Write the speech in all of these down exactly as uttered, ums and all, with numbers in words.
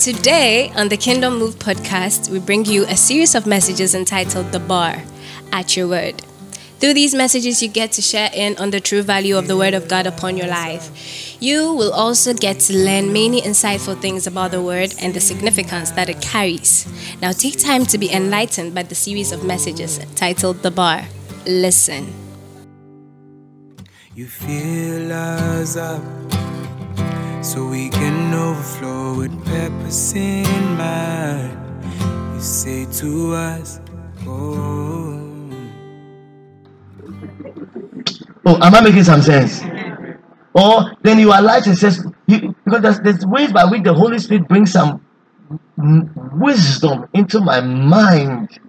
Today on the Kingdom Move podcast, we bring you a series of messages entitled Dabar, At Your Word. Through these messages, you get to share in on the true value of the Word of God upon your life. You will also get to learn many insightful things about the Word and the significance that it carries. Now take time to be enlightened by the series of messages titled Dabar. Listen. You fill us up so we can overflow with purpose in mind. You say to us, oh. Oh, am I making some sense? Or then you are light and says, you, because there's, there's ways by which the Holy Spirit brings some wisdom into my mind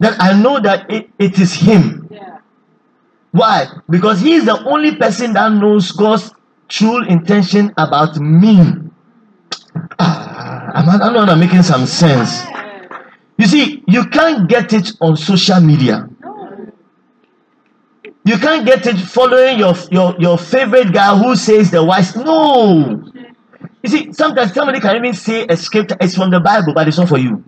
that I know that it, it is Him. Yeah. Why? Because He is the only person that knows God's true intention about me. Ah, I'm, I'm not making some sense. You see, you can't get it on social media. You can't get it following your, your, your favorite guy who says the wise. No. You see, sometimes somebody can even say a scripture. It's from the Bible, but it's not for you.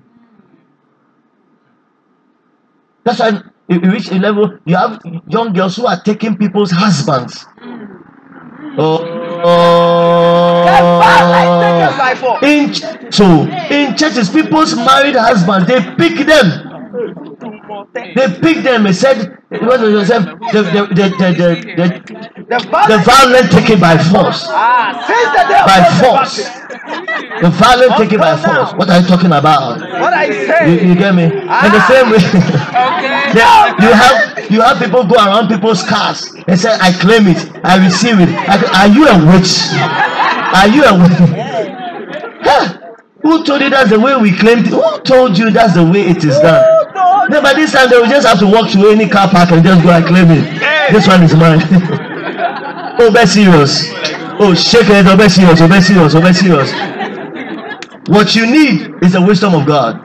That's why you reach a level, you have young girls who are taking people's husbands. Oh. oh in, so, in churches, people's married husbands, they pick them. They picked them and said, what was it, said, the, the, the, the, the, the, the violent taken by force. By force. The violent taken by force. What are you talking about? What I say. You, you get me? Ah. In the same way, yeah, you have you have people go around people's cars and say, I claim it, I receive it. I, are you a witch? Are you a witch? Huh? Who told you that's the way we claimed it? Who told you that's the way it is done? No, by this time they will just have to walk to any car park and just go and claim it. Hey. This one is mine. Oh, be serious. Oh, shake it. Oh, be serious. Oh, be serious. Oh, be serious. What you need is the wisdom of God.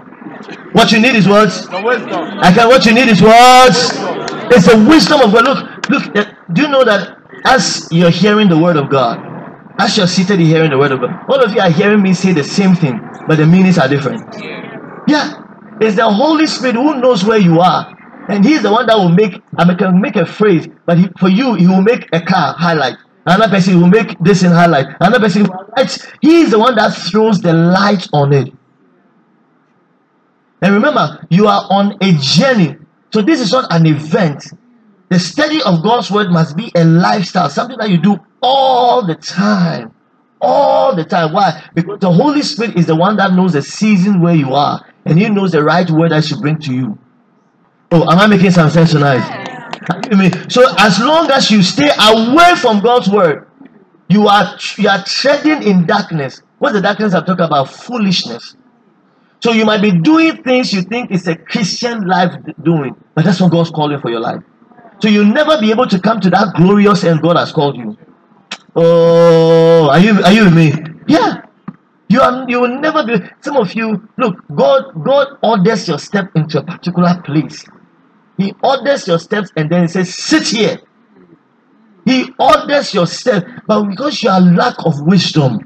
What you need is what? The wisdom. I can. What you need is what? The it's the wisdom of God. Look, look. Uh, do you know that as you're hearing the word of God, as you're seated hearing the word of God, all of you are hearing me say the same thing, but the meanings are different. Yeah. Yeah. It's the Holy Spirit who knows where you are. And He's the one that will make, I mean, can make a phrase. But he, for you, He will make a car highlight. Another person will make this in highlight. Another person will highlight. He is the one that throws the light on it. And remember, you are on a journey. So this is not an event. The study of God's word must be a lifestyle. Something that you do all the time. All the time. Why? Because the Holy Spirit is the one that knows the season where you are. And He knows the right word I should bring to you. Oh, am I making some sense tonight? I mean, so as long as you stay away from God's word, you are you are treading in darkness. What's the darkness I'm talking about? Foolishness. So you might be doing things you think is a Christian life doing, but that's what God's calling for your life. So you'll never be able to come to that glorious end God has called you. Oh, are you are you with me? Yeah. You are, you will never be. Some of you, look, God God orders your step into a particular place. He orders your steps and then He says, sit here. He orders your step, but because you are lack of wisdom,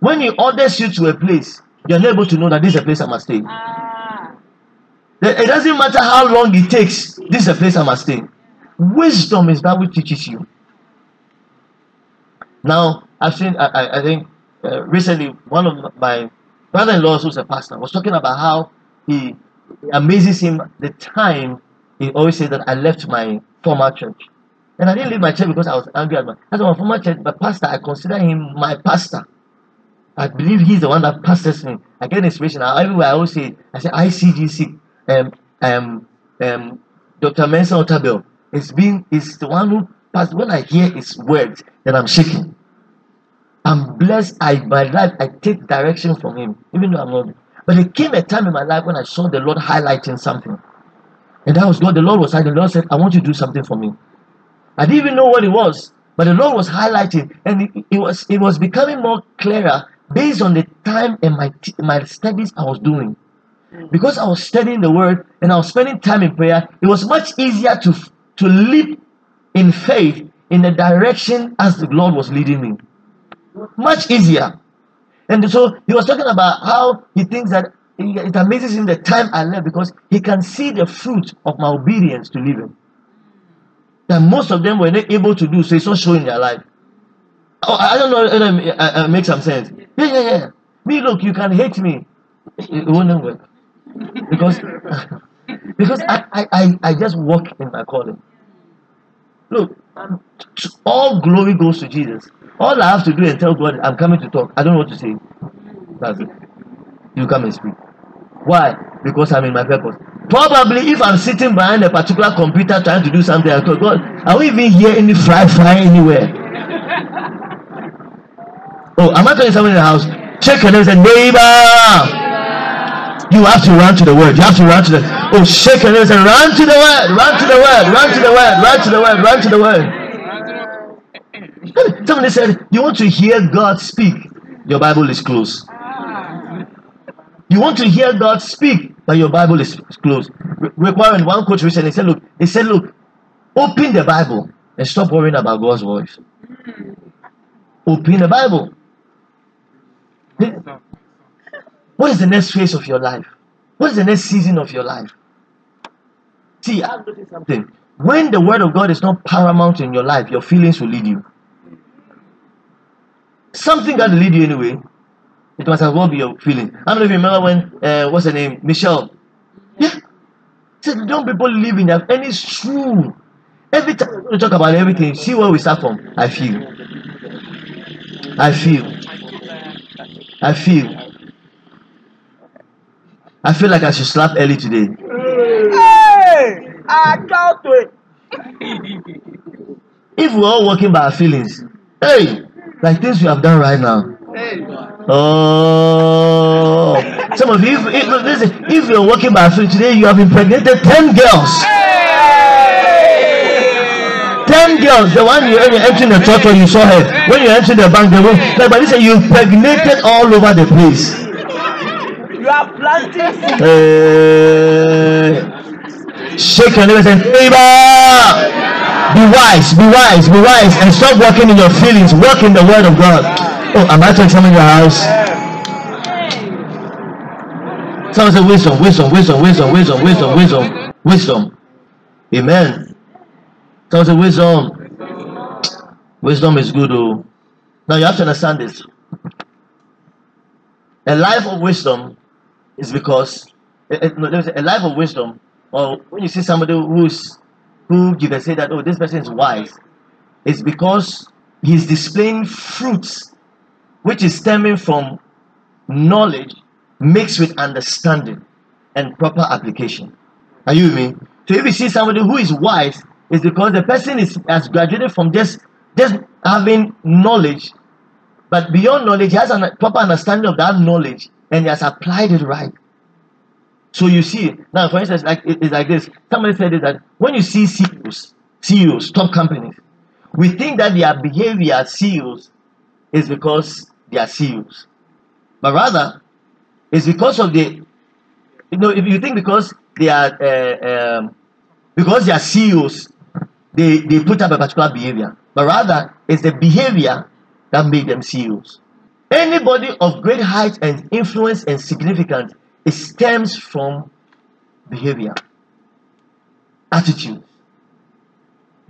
when He orders you to a place, you are not able to know that this is a place I must stay. Ah. It doesn't matter how long it takes, this is a place I must stay. Wisdom is that which teaches you. Now, I've seen, I, I, I think, Uh, recently, one of my brother-in-law, who's a pastor, was talking about how he it amazes him the time he always says that I left my former church, and I didn't leave my church because I was angry at my. That's my former church, but pastor, I consider him my pastor. I believe he's the one that pastors me. I get inspiration. I, everywhere I always say, I say I C G C, um, um, um, Doctor Mensah Otabel. It's been, it's the one who passed. When I hear his words, then I'm shaking. I'm blessed. I my life. I take direction from Him, even though I'm not. But there came a time in my life when I saw the Lord highlighting something, and that was God. The Lord was highlighting. The Lord said, "I want you to do something for me." I didn't even know what it was, but the Lord was highlighting, and it, it was it was becoming more clearer based on the time and my my studies I was doing, because I was studying the Word and I was spending time in prayer. It was much easier to to leap in faith in the direction as the Lord was leading me. Much easier. And so he was talking about how he thinks that it amazes him the time I left, because he can see the fruit of my obedience to living. That most of them were not able to do, so it's not showing their life. Oh, I don't know if it makes some sense. Yeah, yeah, yeah. Me, look, you can hate me. It won't work. Because, because I, I, I just walk in my calling. Look, I'm, all glory goes to Jesus. All I have to do is tell God, I'm coming to talk. I don't know what to say. That's it. You come and speak. Why? Because I'm in my purpose. Probably if I'm sitting behind a particular computer trying to do something, I thought, God, are we even here any fry fry anywhere? Oh, am I telling someone in the house? Check your name and say, neighbor. You have to run to the word. You have to run to the oh, shake your legs and run to the word. Run to the word. Run to the word. Run to the word. Run to the word. Somebody said, you want to hear God speak? Your Bible is closed. You want to hear God speak, but your Bible is closed. Requiring one coach recently said, look, he said, look, open the Bible and stop worrying about God's voice. Open the Bible. What is the next phase of your life? What is the next season of your life? See, I've noticed something. When the word of God is not paramount in your life, your feelings will lead you. Something got to lead you anyway. It must have well be your feeling. I don't know if you remember when, uh, what's her name? Michelle. Yeah. She said, don't people live in that? And it's true. Every time we talk about everything, see where we start from. I feel. I feel. I feel. I feel like I should slap Ellie today. Hey! I can't wait. If we're all working by our feelings, hey, like things we have done right now. Hey. Oh, some of you, if, if, listen, if you're working by our feelings today, you have impregnated ten girls. Hey. Ten girls. The one you entered the church, you saw her when you entered the bank. They were like, but listen, you impregnated all over the place. You are planting. Uh, shake your neighbor and say, neighbor, be wise, be wise, be wise, and stop walking in your feelings. Walk in the word of God. Oh, am I talking something in your house? Someone say wisdom, wisdom, wisdom, wisdom, wisdom, wisdom, wisdom, wisdom. Amen. Someone say wisdom. Wisdom is good, oh. Now you have to understand this. A life of wisdom. Is because a, a, a life of wisdom, or when you see somebody who's who you can say that, oh, this person is wise, it's because he's displaying fruits which is stemming from knowledge mixed with understanding and proper application. Are you with me? So if you see somebody who is wise, it's because the person is has graduated from just just having knowledge, but beyond knowledge, he has a proper understanding of that knowledge. And he has applied it right. So you see, now for instance, like it's like this. Somebody said it, that when you see C E Os, C E Os, top companies, we think that their behavior as C E Os is because they are C E Os. But rather, it's because of the, you know, if you think because they are, uh, um, because they are C E Os, they, they put up a particular behavior. But rather, it's the behavior that made them C E Os. Anybody of great height and influence and significance, it stems from behavior, attitude.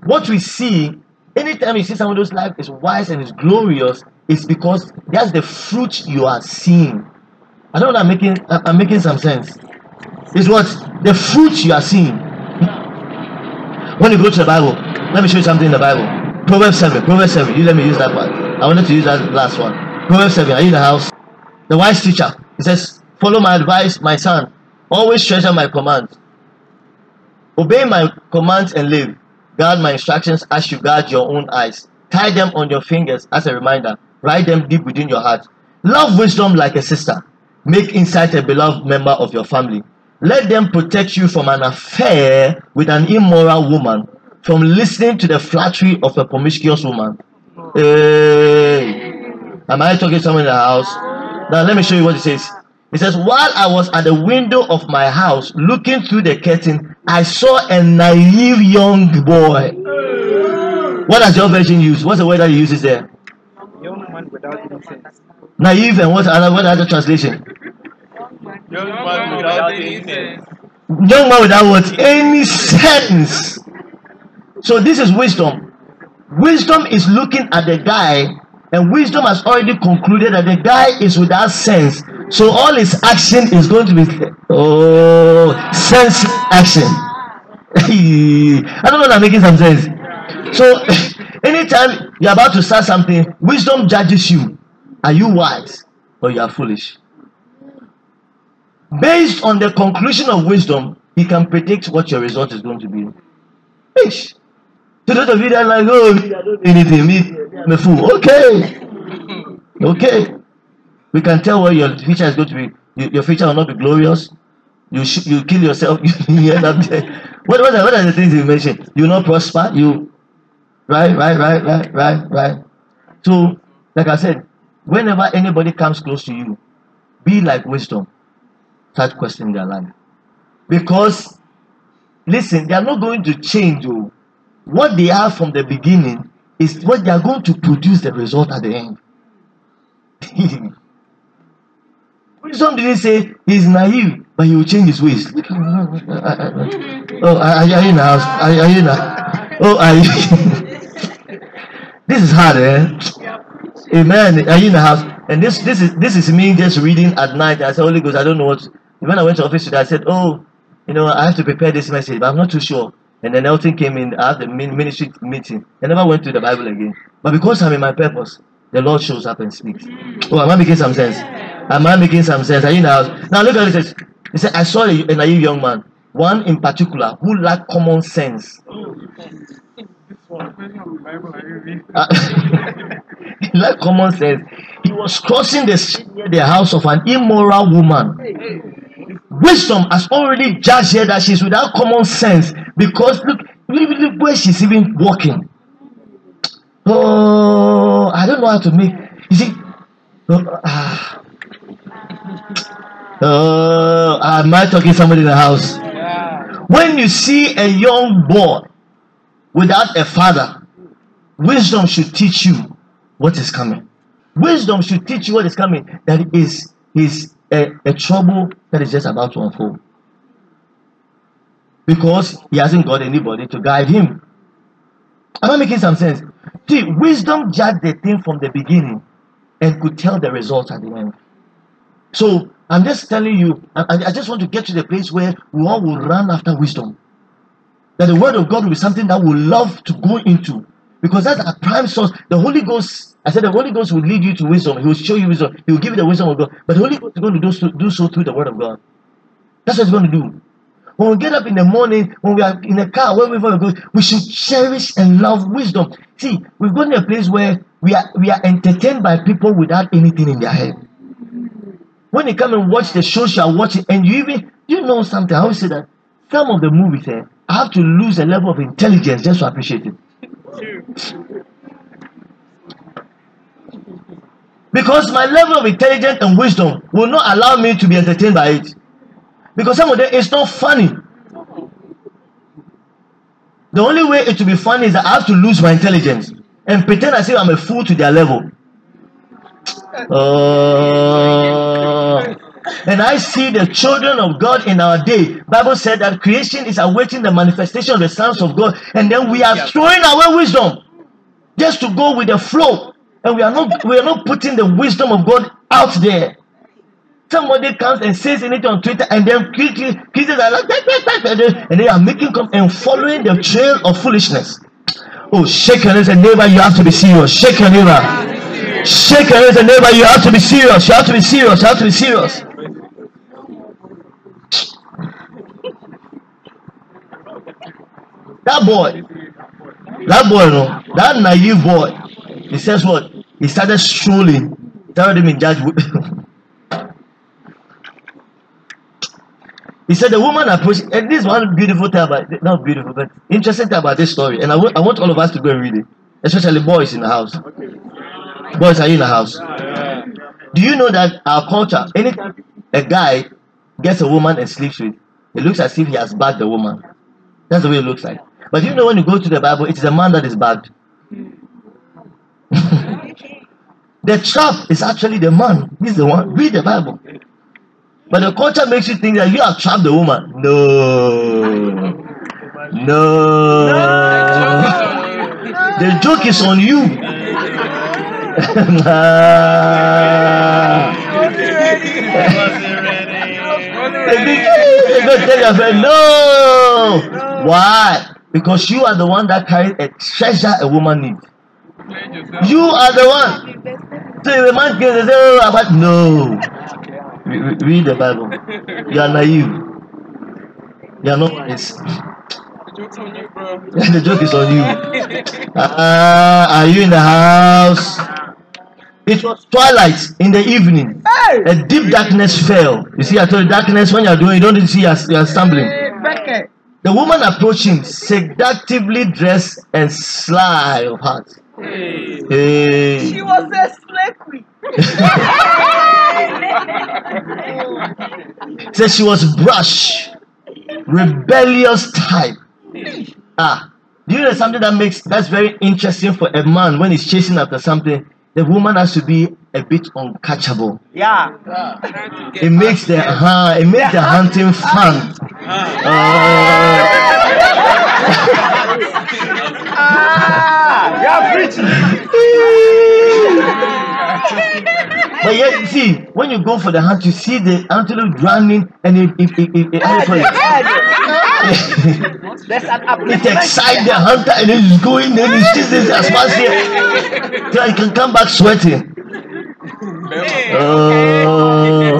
What we see, anytime you see someone whose life is wise and is glorious, it's because that's the fruit you are seeing. I don't know, I'm making, I'm making some sense. It's what? The fruit you are seeing. When you go to the Bible, let me show you something in the Bible. Proverbs seven, Proverbs seven, you let me use that one. I wanted to use that last one. Proverbs seven, are you in the house? The wise teacher, he says, follow my advice, my son. Always treasure my commands. Obey my commands and live. Guard my instructions as you guard your own eyes. Tie them on your fingers as a reminder. Write them deep within your heart. Love wisdom like a sister. Make insight a beloved member of your family. Let them protect you from an affair with an immoral woman, from listening to the flattery of a promiscuous woman. Hey. Am I talking to someone in the house? Now let me show you what it says. It says, while I was at the window of my house, looking through the curtain, I saw a naive young boy. What does your version use? What's the word that he uses there? Young man without innocence. Naive and what other what other translation? Young man without any sense. Young man without what? Any sense. So this is wisdom. Wisdom is looking at the guy, and wisdom has already concluded that the guy is without sense. So all his action is going to be oh sense action. I don't know if I'm making some sense. So anytime you're about to start something, wisdom judges you. Are you wise or you are foolish? Based on the conclusion of wisdom, he can predict what your result is going to be. Ish. To those of you that are like, oh, me, I don't do anything, me, I'm a fool. Okay. Okay. We can tell what your future is going to be. Your future will not be glorious. You sh- you kill yourself. You end up dead. What, what, are, what are the things you mentioned? You will not prosper. You. Right, right, right, right, right, right. So, like I said, whenever anybody comes close to you, be like wisdom. Start questioning their life. Because, listen, they are not going to change you. What they are from the beginning is what they are going to produce the result at the end. Wisdom didn't say he's naive, but he will change his ways. Oh, are you in the house? Are you in the house? Oh, are you? This is hard, eh? Amen. Are you in the house? And this, this is this is me just reading at night. I said, Holy Ghost, I don't know what. When I went to office today, I said, oh, you know, I have to prepare this message, but I'm not too sure. And then Elton came in. I had the ministry meeting. I never went to the Bible again. But because I'm in my purpose, the Lord shows up and speaks. Oh, am I making some sense? Am I making some sense? Are you in the house? Now look at this. He said, I saw a naive young man, one in particular, who lacked common sense. Oh, this one. He lacked common sense. He was crossing the street near the house of an immoral woman. Wisdom has already judged her that she's without common sense, because look, look where she's even walking. Oh, I don't know how to make. You see, oh, ah. oh am I talking to somebody in the house? Yeah. When you see a young boy without a father, wisdom should teach you what is coming. Wisdom should teach you what is coming. That is his. A, a trouble that is just about to unfold, because he hasn't got anybody to guide him. Am I making some sense? See, wisdom judged the thing from the beginning and could tell the results at the end. So I'm just telling you, I, I just want to get to the place where we all will run after wisdom. That the word of God will be something that we love to go into, because that's our prime source. The Holy Ghost. I said the Holy Ghost will lead you to wisdom. He will show you wisdom. He will give you the wisdom of God. But the Holy Ghost is going to do so, do so through the Word of God. That's what it's going to do. When we get up in the morning, when we are in the car, wherever we go, we should cherish and love wisdom. See, we've gotten a place where we are we are entertained by people without anything in their head. When they come and watch the shows you are watching, and you even, you know something, I always say that some of the movies, eh, I have to lose a level of intelligence just to appreciate it. Because my level of intelligence and wisdom will not allow me to be entertained by it. Because some of them, it's not funny. The only way it will be funny is that I have to lose my intelligence and pretend as if I'm a fool to their level. Uh, and I see the children of God in our day. Bible said that creation is awaiting the manifestation of the sons of God. And then we are throwing away wisdom just to go with the flow. And we are not we are not putting the wisdom of God out there. Somebody comes and says anything on Twitter, and then quickly Christians are like back, back, back, and, then, and they are making come and following the trail of foolishness. Oh, shake your hands and neighbor, you have to be serious. Shake your neighbor. Shake your hands and neighbor, you have to be serious. You have to be serious. You have to be serious. That boy, that boy, no, that naive boy. He says what? He started strolling. Started him in judgment. He said the woman approached. And this one beautiful thing about not beautiful, but interesting thing about this story. And I, w- I want all of us to go and read it, especially boys in the house. Boys are in the house. Do you know that our culture, anytime a guy gets a woman and sleeps with, it looks as if he has bagged the woman. That's the way it looks like. But you know, when you go to the Bible, it is a man that is bagged. The trap is actually the man. He's the one. Read the Bible. But the culture makes you think that you have trapped the woman. No. No. no. The joke is on you. No. Why? Because you are the one that carries a treasure a woman needs. You are the one. So the man gives the zero about no. Read the Bible. You are naive. You are not wise. The joke's on you, bro. The joke is on you. Uh, are you in the house? It was twilight in the evening. A deep darkness fell. You see, I told you, darkness when you are doing, you don't see you are, you are stumbling. The woman approached him, seductively dressed and sly of heart. Hey. Hey. She was a slave. So she was brash, rebellious type. Ah, do you know something that makes that's very interesting for a man when he's chasing after something? The woman has to be a bit uncatchable. Yeah. yeah. It makes the uh, it makes yeah. the hunting fun. Uh. Uh. ah, you're preaching. But yet, you see, when you go for the hunt, you see the antelope running, and it it it, it, it, it excites the hunter, and then he's going, then he's just this as fast here, so he can come back sweating. Oh,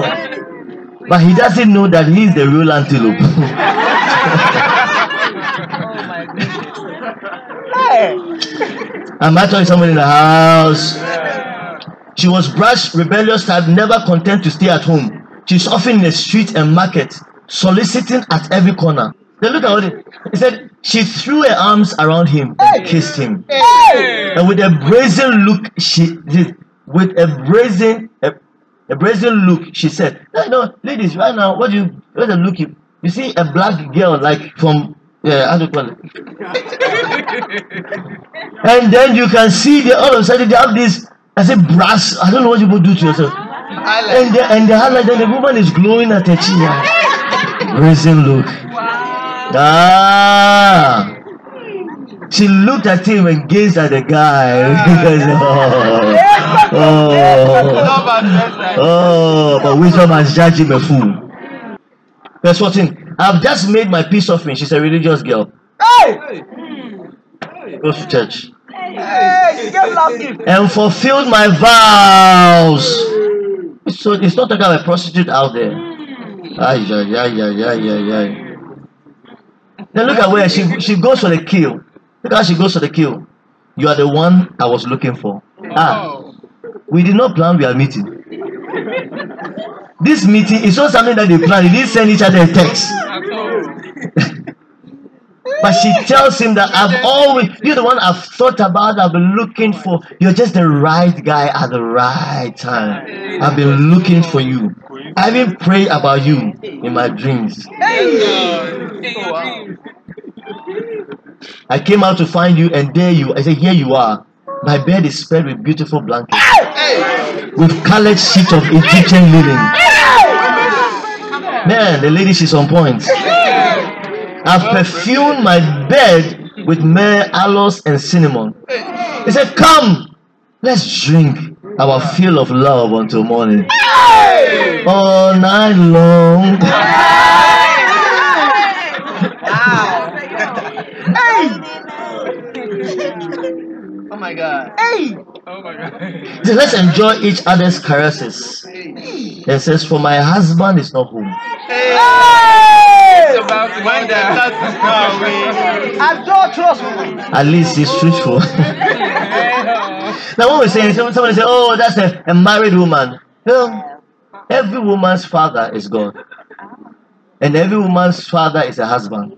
but he doesn't know that he's the real antelope. Oh my goodness! I'm actually someone in the house. She was brash, rebellious type, never content to stay at home. She's often in the street and market, soliciting at every corner. Then look at what it, it said. She threw her arms around him and kissed him. Hey. And with a brazen look, she did. With a brazen, a, a brazen look, she said, "No, no, ladies, right now, what do you, what are you looking? You see a black girl like from." Yeah, I don't call it. And then you can see they all of a sudden they have this. I said, brass. I don't know what you would do to yourself. And the, and the highlight, then the woman is glowing at her chin. Raising look. Wow. Ah. She looked at him and gazed at the guy. oh. Oh. oh, but wisdom has judged him a fool. Verse fourteen. I've just made my peace offering. She's a religious girl. Hey! Goes to church. Hey, and fulfilled my vows. So it's not like I'm a prostitute out there. Ay, ay, ay, ay, ay, ay. Then look at where she she goes for the kill. Look how she goes for the kill. You are the one I was looking for. Ah, we did not plan our meeting. This meeting is not something that they planned. They didn't send each other a text. But she tells him that I've always, you're the one I've thought about, I've been looking for. You're just the right guy at the right time. I've been looking for you. I even pray about you in my dreams. I came out to find you, and there you, I said, here you are. My bed is spread with beautiful blankets, with colored sheets of Egyptian linen. Man, the lady, she's on point. I've perfumed my bed with myrrh, aloes, and cinnamon. He said, come, let's drink our fill of love until morning. Hey! All night long. Hey! Oh my God. Hey! Oh my God. So let's enjoy each other's caresses. It says, for my husband is not home. Hey! About when the at least it's truthful. Now, what we're saying, somebody say, oh, that's a, a married woman. No, every woman's father is God, and every woman's father is a husband.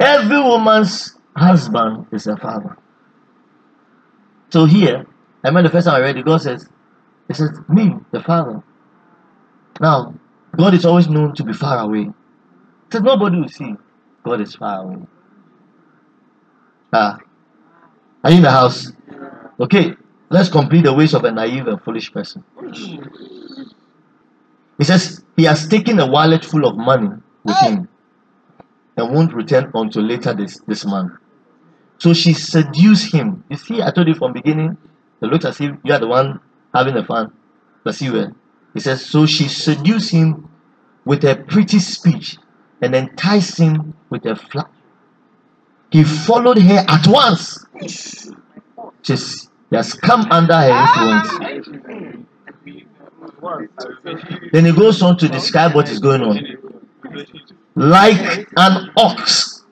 Every woman's husband is a father. So, here, I remember the first time I read it, God says, it says, me, the Father. Now, God is always known to be far away. So nobody will see God is far away. Ah, Are you in the house? Okay, let's complete the ways of a naive and foolish person. He says, he has taken a wallet full of money with him and won't return until later this, this month. So she seduced him. You see, I told you from the beginning, it looks as if you are the one having a fun. Let's see where. He says, so she seduced him with her pretty speech and enticed him with her flat. He followed her at once. Just, he has come under her influence. Then he goes on to describe what is going on. Like an ox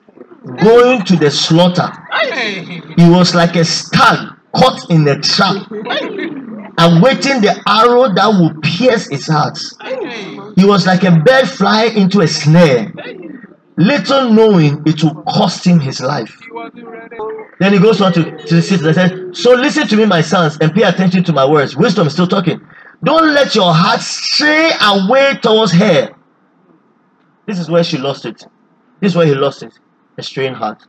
going to the slaughter, he was like a stag caught in a trap, awaiting the arrow that will pierce his heart. He was like a bird flying into a snare, little knowing it will cost him his life. Then he goes on to, to the sister and says, so listen to me, my sons, and pay attention to my words. Wisdom is still talking. Don't let your heart stray away towards her. This is where she lost it. This is where he lost it. A straying heart.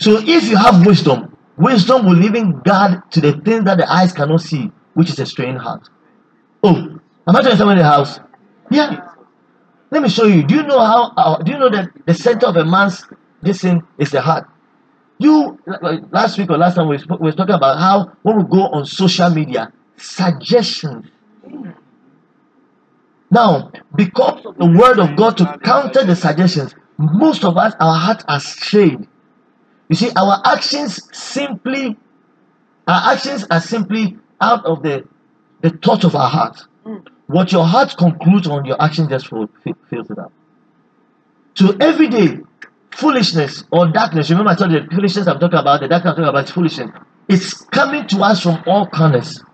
So if you have wisdom, wisdom will even guard to the things that the eyes cannot see, which is a straying heart. Oh, am I talking to someone in the house? Yeah. Let me show you. Do you know how? Uh, do you know that the center of a man's destiny is the heart? You last week or last time we, spoke, we were talking about how when we go on social media, suggestions. Now, because of the word of God to counter the suggestions, most of us, our hearts are strayed. You see, our actions simply, our actions are simply out of the, the thought of our heart. What your heart concludes on, your action just fills it up. So every day, foolishness or darkness, remember I told you the foolishness I'm talking about, the darkness I'm talking about is foolishness. It's coming to us from all corners.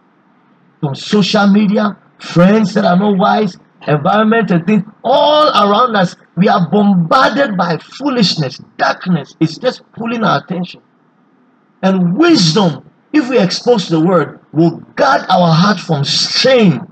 From social media, friends that are not wise, environment and things all around us. We are bombarded by foolishness, darkness. It's just pulling our attention. And wisdom, if we expose the word, will guard our heart from strain.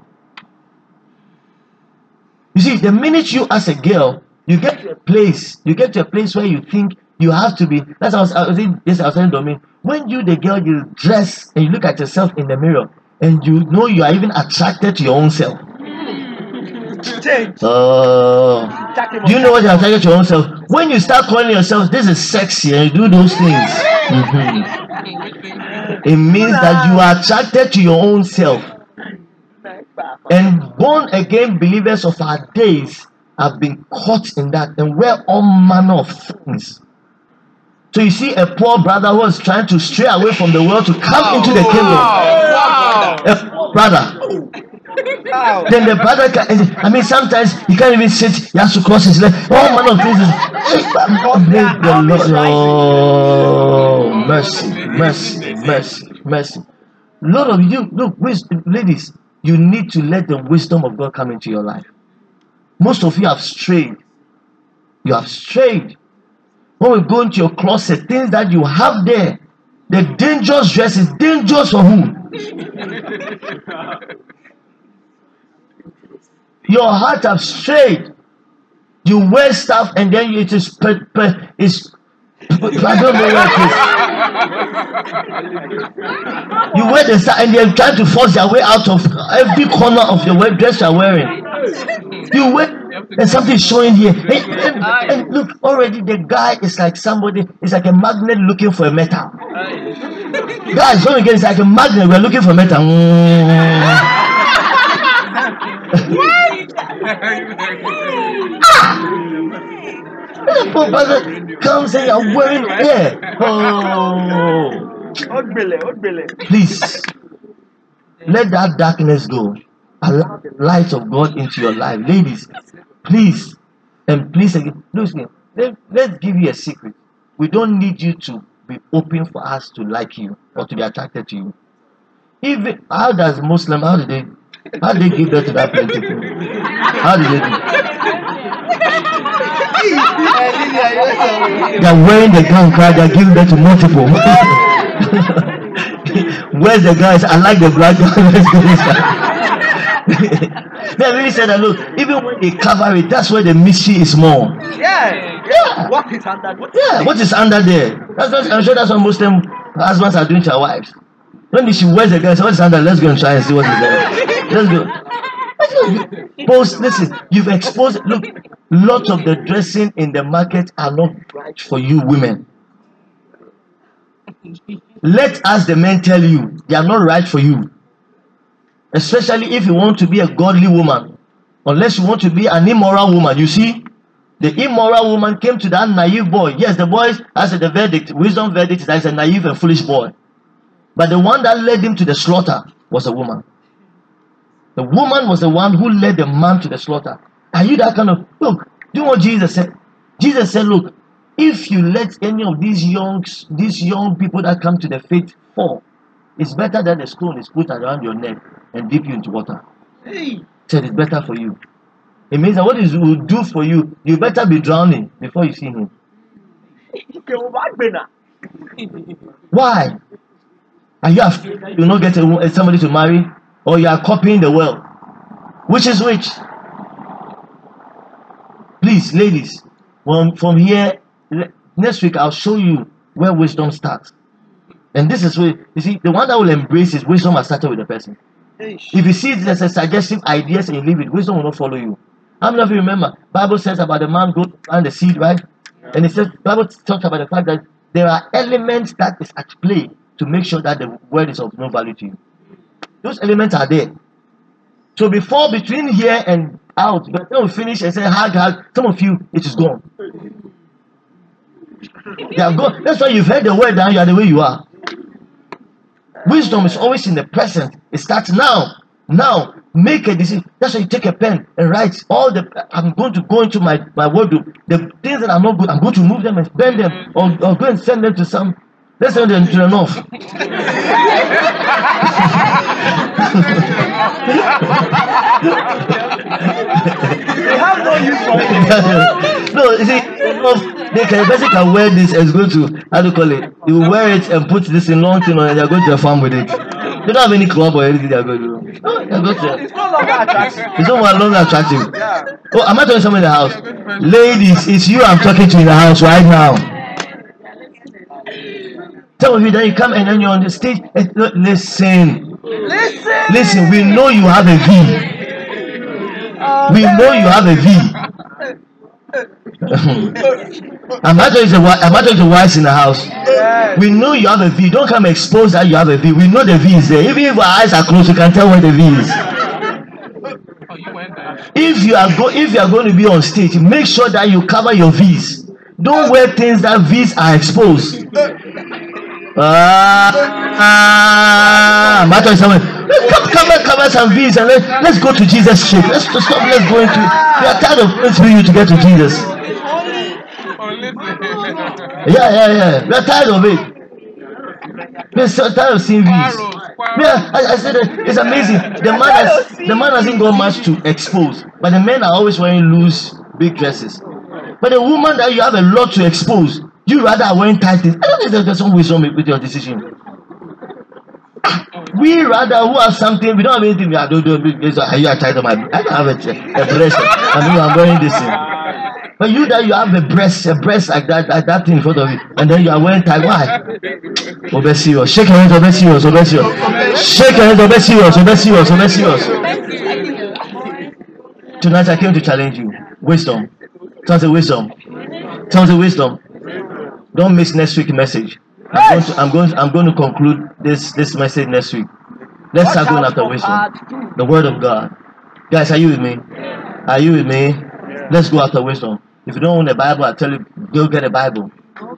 You see, the minute you as a girl, you get to a place, you get to a place where you think you have to be. That's how I was in this outside domain. When you, the girl, you dress and you look at yourself in the mirror, and you know you are even attracted to your own self. Oh, you know what you're attracted to your own self. When you start calling yourself, this is sexy, and you do those things, mm-hmm, it means that you are attracted to your own self. And born again believers of our days have been caught in that and wear all manner of things. So you see a poor brother who was trying to stray away from the world to come wow. into the kingdom. Wow. Wow. A poor brother. Wow. Then the brother, can, I mean sometimes he can't even sit, he has to cross his legs. All manner of things. Oh, mercy, mercy, mercy, mercy. Lot of you, look, ladies, you need to let the wisdom of God come into your life. Most of you have strayed. You have strayed. When we go into your closet, things that you have there, the dangerous dress is dangerous for whom? Your heart has strayed. You wear stuff and then it is... Per, per, is I don't know what it is. You wear the stuff and they're trying to force their way out of every corner of your web dress you're wearing. You wear and something showing here. And, and, and look, already the guy is like somebody, it's like a magnet looking for a metal. Guys, don't again, it's like a magnet, we're looking for metal. Ah! The poor brother comes and you're wearing hair. Oh. Please, let that darkness go. Allow the light of God into your life. Ladies, please, and please again, listen, let, let's give you a secret. We don't need you to be open for us to like you or to be attracted to you. Even, how does Muslim, how do they, how do they give that to that plentiful? How do they do? They're wearing the gown, cry, they're giving that to multiple. Where's the guys? I like the black guy. They really said that look, even when they cover it, that's where the mystery is more. Yeah, yeah. What is under? What is, yeah. What is under there? That's, that's, I'm sure that's what Muslim husbands are doing to our wives. When she wears the girl, let's go and try and see what is there. Let's go. Post, listen, you've exposed, look, lots of the dressing in the market are not right for you women. Let us the men tell you, they are not right for you. Especially if you want to be a godly woman. Unless you want to be an immoral woman, you see. The immoral woman came to that naive boy. Yes, the boy has the verdict, wisdom verdict, that is a naive and foolish boy. But the one that led him to the slaughter was a woman. The woman was the one who led the man to the slaughter. Are you that kind of, look, do what Jesus said. Jesus said, look, if you let any of these young, these young people that come to the faith fall, it's better that the stone is put around your neck and dip you into water. Hey. Said it's better for you. It means that what it will do for you, you better be drowning before you see him. Why? And you have to not get a, somebody to marry, or you are copying the world. Which is which? Please, ladies, from, from here, next week I'll show you where wisdom starts. And this is where, you see, the one that will embrace is wisdom has started with the person. If you see there's a suggestive ideas and you leave it, wisdom will not follow you. How many of you remember? Bible says about the man go and the seed, right? Yeah. And it says Bible talks about the fact that there are elements that is at play to make sure that the word is of no value to you. Those elements are there. So before, between here and out, but then we finish and say hug, hug, some of you, it is gone. They are gone. That's why you've heard the word down, you are the way you are. Wisdom is always in the present. It starts now. Now, make a decision. That's why you take a pen and write all the, I'm going to go into my, my wardrobe. The things that are not good, I'm going to move them and burn them, or, or go and send them to some, let's send them to the north. They have no use for it. No, you see, they can basically wear this and go to, how do you call it? You wear it and put this in long thing on and they're going to a farm with it. They don't have any club or anything they're going to do. No, they're going to, it's no longer attractive. It's no longer attractive. Yeah. Oh, am I talking to someone in the house? Ladies, it's you I'm talking to in the house right now. Some of you that you come and then you're on the stage. And, look, listen. Listen. Listen, we know you have a V. We know you have a V. I'm not talking to wives in the house. Yes. We know you have a V. Don't come expose that you have a V. We know the V is there. Even if our eyes are closed, you can tell where the V is. Oh, you went there. If you are go, if you are going to be on stage, make sure that you cover your V's. Don't wear things that V's are exposed. Ah, I'm talking to someone. Come, come, cover some V's and let, let's go to Jesus' shape. Let's stop. Let's go into. We are tired of praying you to get to Jesus. Yeah, yeah, yeah. We are tired of it. We are so tired of seeing V's. Yeah, I, I said that it's amazing. The man has, the man hasn't got much to expose, but the men are always wearing loose, big dresses. But the woman that you have a lot to expose, you rather are wearing tight things. I don't think there's some wisdom with your decision. We rather who have something, we don't have anything. I don't do it. Are you tired of my? I don't have a, a breast. I mean, I'm wearing this thing. But you that you have a breast, a breast like that, like that thing in front of you, and then you are wearing tight. Why? Obesio, shake your hands, Obesio, Obesio, shake your hands, Obesio, Obesio, Obesio. Tonight I came to challenge you. Wisdom. Sounds a wisdom. Sounds a wisdom. Don't miss next week's message. I'm going to, I'm going to, I'm going to conclude this, this message next week. Let's start going after wisdom. The word of God. Guys, are you with me? Are you with me? Let's go after wisdom. If you don't own a Bible, I tell you, go get a Bible.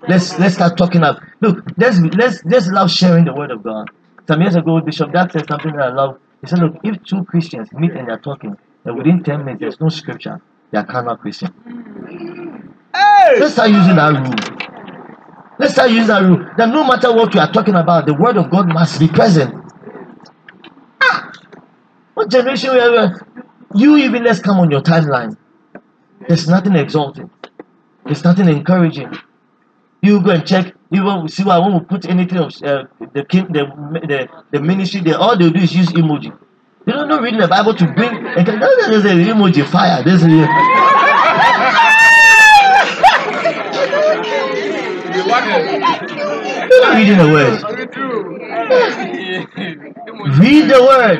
Let's let's start talking up. Look, let's let's let's love sharing the word of God. Some years ago, Bishop Dad said something that I love. He said, look, if two Christians meet and they're talking, and within ten minutes there's no scripture, they are carnal Christian. Hey! Let's start using that rule. Let's start using that rule. That no matter what you are talking about, the word of God must be present. Ah, what generation we are? You even let's come on your timeline. There's nothing exalting. There's nothing encouraging. You go and check. You will see why I won't put anything of uh, the king, the, the the ministry. They all they do is use emoji. They don't know reading the Bible to bring. And there's an emoji fire. There's a. Reading the word. Read the word.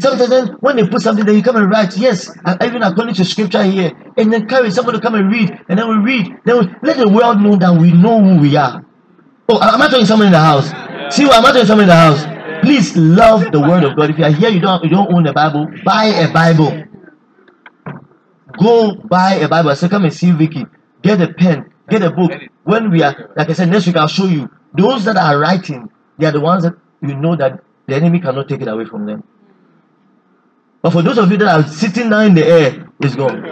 Sometimes when they put something there, you come and write, yes, and even according to scripture here, and encourage someone to come and read, and then we read, then we let the world know that we know who we are. Oh, am I talking to someone in the house? Yeah. See what I'm talking to someone in the house? Yeah. Please love the word of God. If you are here, you don't you don't own a Bible, buy a Bible. Go buy a Bible. So come and see Vicky. Get a pen, get a book. When we are, like I said, next week I'll show you. Those that are writing, they are the ones that you know that the enemy cannot take it away from them. But for those of you that are sitting down in the air, it's gone.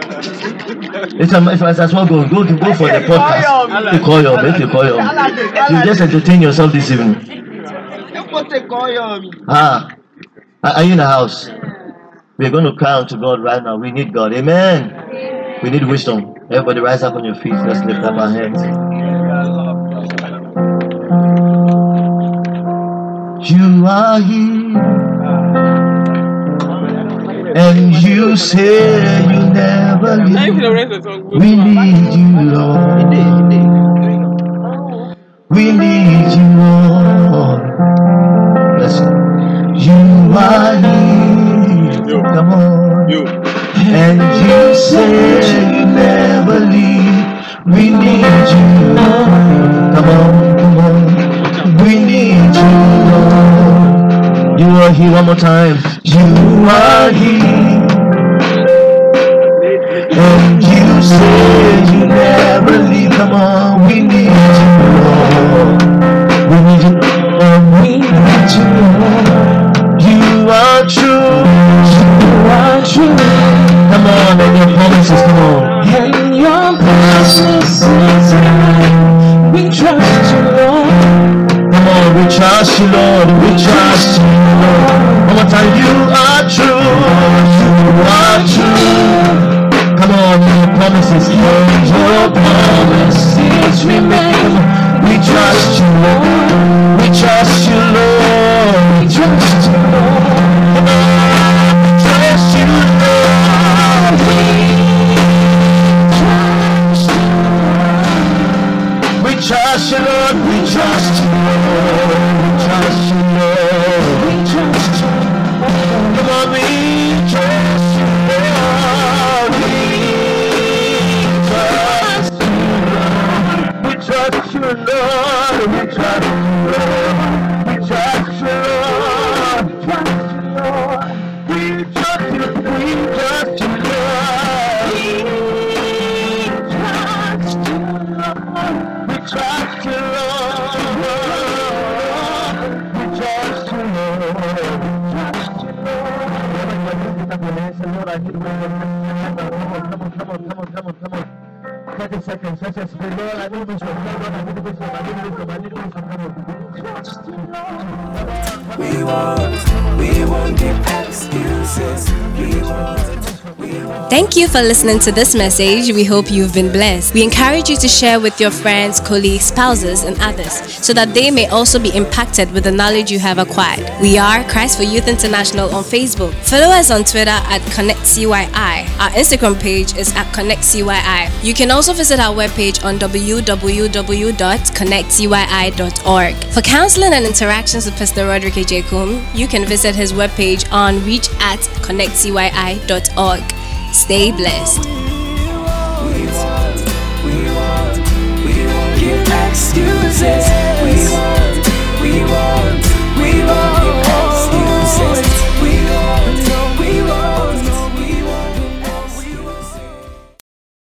It's, a, it's as well gone. Go, go for the podcast. You call your mate, you call your You just entertain yourself this evening. Ah, are you in the house? We're going to cry unto God right now. We need God. Amen. We need wisdom. Everybody rise up on your feet. Let's lift up our hands. You are here. And you say you never leave. We need you, Lord. We need you, Lord. You are here. Come on. And you say you never leave. We need you, Lord. Come on, come on. We need you, Lord. You are here one more time. You are here. And you say you never leave. Come on, we need you, Lord. We need you, Lord. We need you, Lord. You are true. You are true. Come on, and your promises, come on. And your promises, we trust you, Lord. Come on, we trust you, Lord. We trust you. One more time, you are true, you are true. Come on, your promises, your promises remain. We trust you, Lord. We trust you, Lord. We trust you, Lord. Come on, we trust you, Lord. We trust you, Lord. We trust you, Lord. We trust you, Lord. Lord, we trust you, Lord, we trust you, Lord, we trust you, Lord, we trust you, we trust you, Lord, we trust you, Lord, we trust you, Lord, we trust you, Lord, we trust you, Lord, we trust you, Lord, we trust you, Lord. thirty seconds, let's just pray. Lord, I need wisdom. Lord, I need wisdom. I need wisdom. I need wisdom. Come on. We won't, we won't give excuses. We won't, we won't. Thank you for listening to this message. We hope you've been blessed. We encourage you to share with your friends, colleagues, spouses, and others so that they may also be impacted with the knowledge you have acquired. We are Christ for Youth International on Facebook. Follow us on Twitter at Connect C Y I. Our Instagram page is at Connect C Y I. You can also Also visit our webpage on w w w dot connect c y i dot org. For counseling and interactions with Pastor Roderick E. J. Kuhn, you can visit his webpage on reach at connect c y i dot org. Stay blessed.